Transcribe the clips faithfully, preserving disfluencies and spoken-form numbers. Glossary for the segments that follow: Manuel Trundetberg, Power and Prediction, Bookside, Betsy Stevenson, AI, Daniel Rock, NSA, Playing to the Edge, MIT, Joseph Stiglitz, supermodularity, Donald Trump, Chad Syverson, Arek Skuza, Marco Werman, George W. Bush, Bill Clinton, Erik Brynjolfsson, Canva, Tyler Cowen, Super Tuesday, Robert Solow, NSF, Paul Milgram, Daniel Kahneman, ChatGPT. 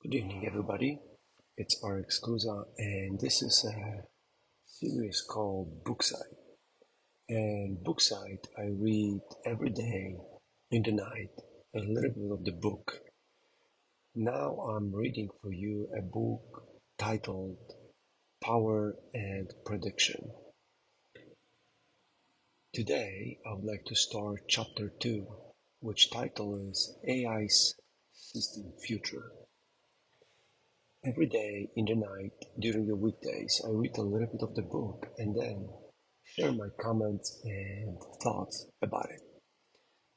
Good evening, everybody. It's Arek Skuza, and this is a series called Bookside. And Bookside, I read every day in the night a little bit of the book. Now I'm reading for you a book titled Power and Prediction. Today, I would like to start chapter two, which title is A I's System Future. Every day, in the night, during the weekdays, I read a little bit of the book and then share my comments and thoughts about it.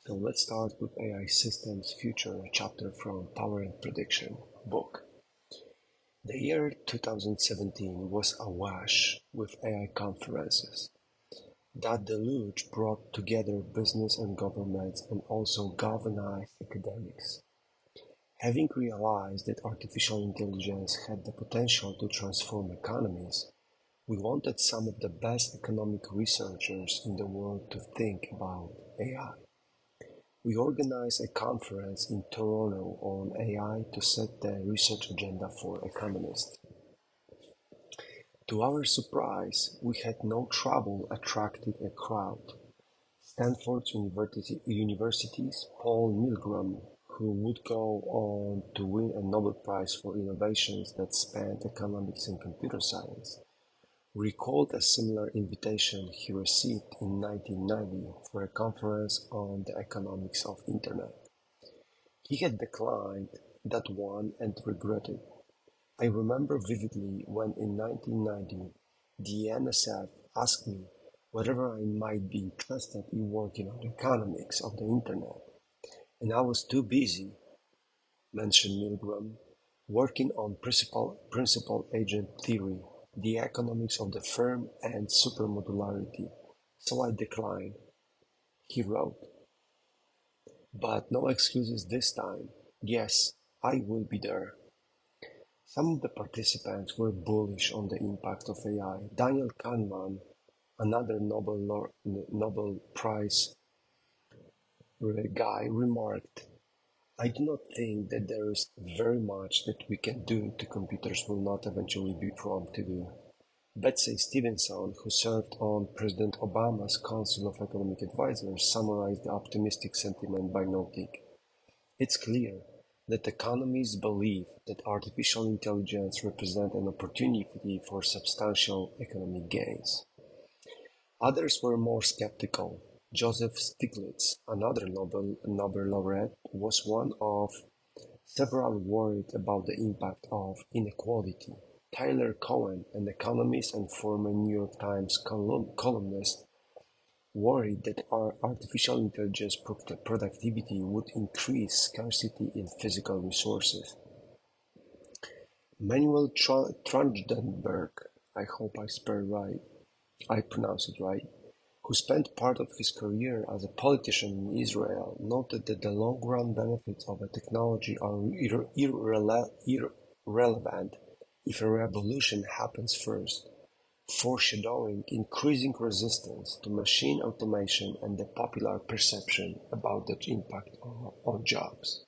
So let's start with A I Systems Future, a chapter from Power and Prediction book. The year two thousand seventeen was awash with A I conferences. That deluge brought together business and governments and also galvanized academics. Having realized that artificial intelligence had the potential to transform economies, we wanted some of the best economic researchers in the world to think about A I. We organized a conference in Toronto on A I to set the research agenda for economists. To our surprise, we had no trouble attracting a crowd. Stanford University, University's Paul Milgram, who would go on to win a Nobel Prize for innovations that spanned economics and computer science, recalled a similar invitation he received in nineteen ninety for a conference on the economics of Internet. He had declined that one and regretted. I remember vividly when in nineteen ninety, the N S F asked me whether I might be interested in working on the economics of the Internet. And I was too busy, mentioned Milgram, working on principal, principal agent theory, the economics of the firm, and supermodularity, so I declined, he wrote. But no excuses this time. Yes, I will be there. Some of the participants were bullish on the impact of A I. Daniel Kahneman, another Nobel, Nobel Prize guy, remarked, I do not think that there is very much that we can do the computers will not eventually be prompt to do. Betsy Stevenson, who served on President Obama's Council of Economic Advisors, summarized the optimistic sentiment by noting, it's clear that economists believe that artificial intelligence represents an opportunity for substantial economic gains. Others were more skeptical. Joseph Stiglitz, another Nobel, Nobel laureate, was one of several worried about the impact of inequality. Tyler Cowen, an economist and former New York Times column, columnist, worried that our artificial intelligence productivity would increase scarcity in physical resources. Manuel Trundetberg, I hope I spell right, I pronounce it right, who spent part of his career as a politician in Israel, noted that the long-run benefits of a technology are irre- irre- irre- irrelevant if a revolution happens first, foreshadowing increasing resistance to machine automation and the popular perception about the impact on, on jobs.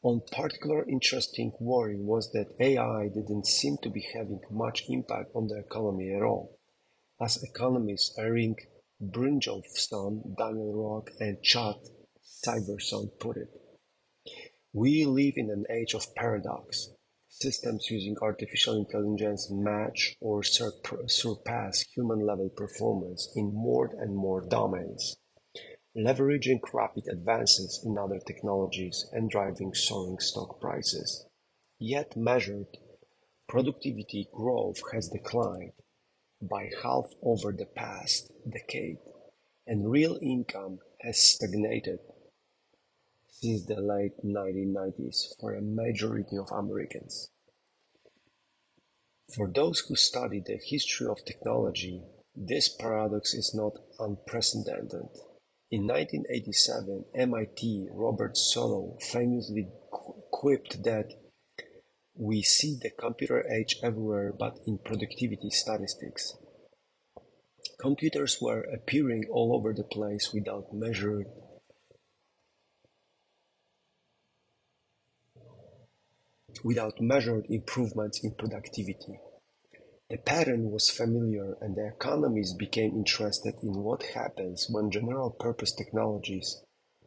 One particular interesting worry was that A I didn't seem to be having much impact on the economy at all. As economists Erik Brynjolfsson, Daniel Rock, and Chad Syverson put it, we live in an age of paradox. Systems using artificial intelligence match or surp- surpass human-level performance in more and more domains, leveraging rapid advances in other technologies and driving soaring stock prices. Yet measured, productivity growth has declined by half over the past decade, and real income has stagnated since the late nineteen nineties for a majority of Americans. For those who study the history of technology, this paradox is not unprecedented. In nineteen eighty-seven, M I T Robert Solow famously qu- quipped that we see the computer age everywhere but in productivity statistics. Computers were appearing all over the place without measured without measured improvements in productivity. The pattern was familiar, and the economists became interested in what happens when general-purpose technologies,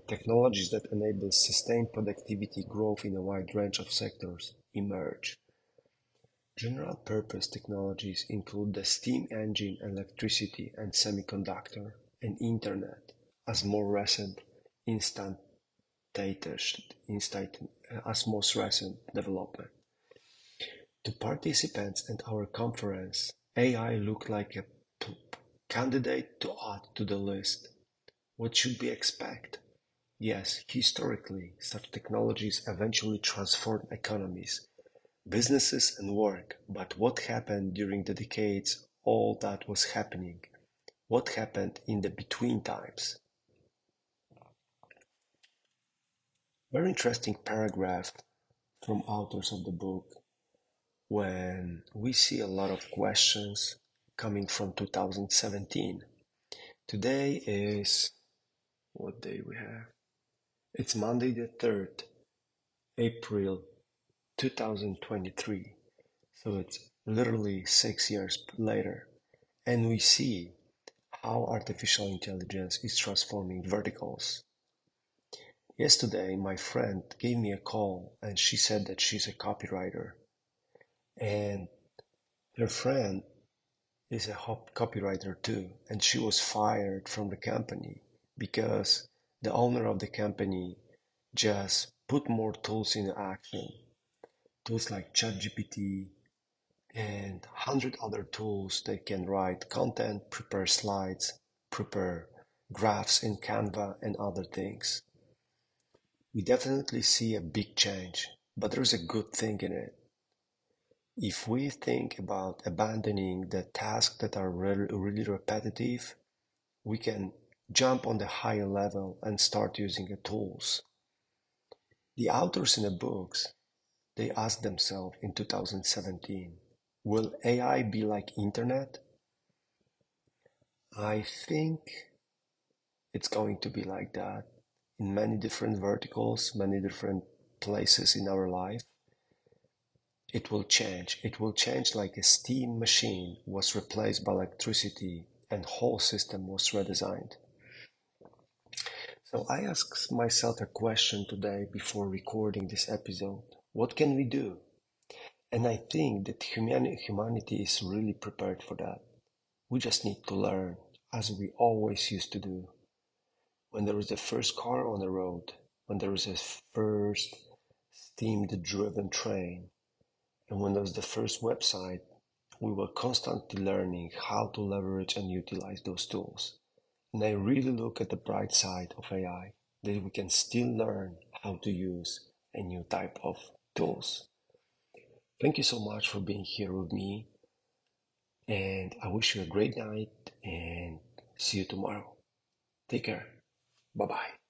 technologies that enable sustained productivity growth in a wide range of sectors, emerge. General-purpose technologies include the steam engine, electricity and semiconductor, and internet, as more recent instant as most recent development. To participants at our conference, A I looked like a p- candidate to add to the list. What should we expect? Yes, historically, such technologies eventually transformed economies, businesses and work, but what happened during the decades, all that was happening? What happened in the between times? Very interesting paragraph from authors of the book, when we see a lot of questions coming from two thousand seventeen. Today is, what day we have? It's Monday the third of April twenty twenty-three. So it's literally six years later. And we see how artificial intelligence is transforming verticals. Yesterday, my friend gave me a call and she said that she's a copywriter. And her friend is a copywriter too. And she was fired from the company because the owner of the company just put more tools in action. Tools like ChatGPT and one hundred other tools that can write content, prepare slides, prepare graphs in Canva and other things. We definitely see a big change, but there's a good thing in it. If we think about abandoning the tasks that are re- really repetitive, we can jump on the higher level and start using the tools. The authors in the books, they asked themselves in two thousand seventeen, will A I be like internet? I think it's going to be like that. In many different verticals, many different places in our life, it will change. It will change like a steam machine was replaced by electricity and whole system was redesigned. So I asked myself a question today before recording this episode. What can we do? And I think that humanity is really prepared for that. We just need to learn, as we always used to do. When there is the first car on the road, when there is the first steam-driven train, and when there is the first website, we were constantly learning how to leverage and utilize those tools. And I really look at the bright side of A I, that we can still learn how to use a new type of tools. Thank you so much for being here with me, and I wish you a great night, and see you tomorrow. Take care. Bye-bye.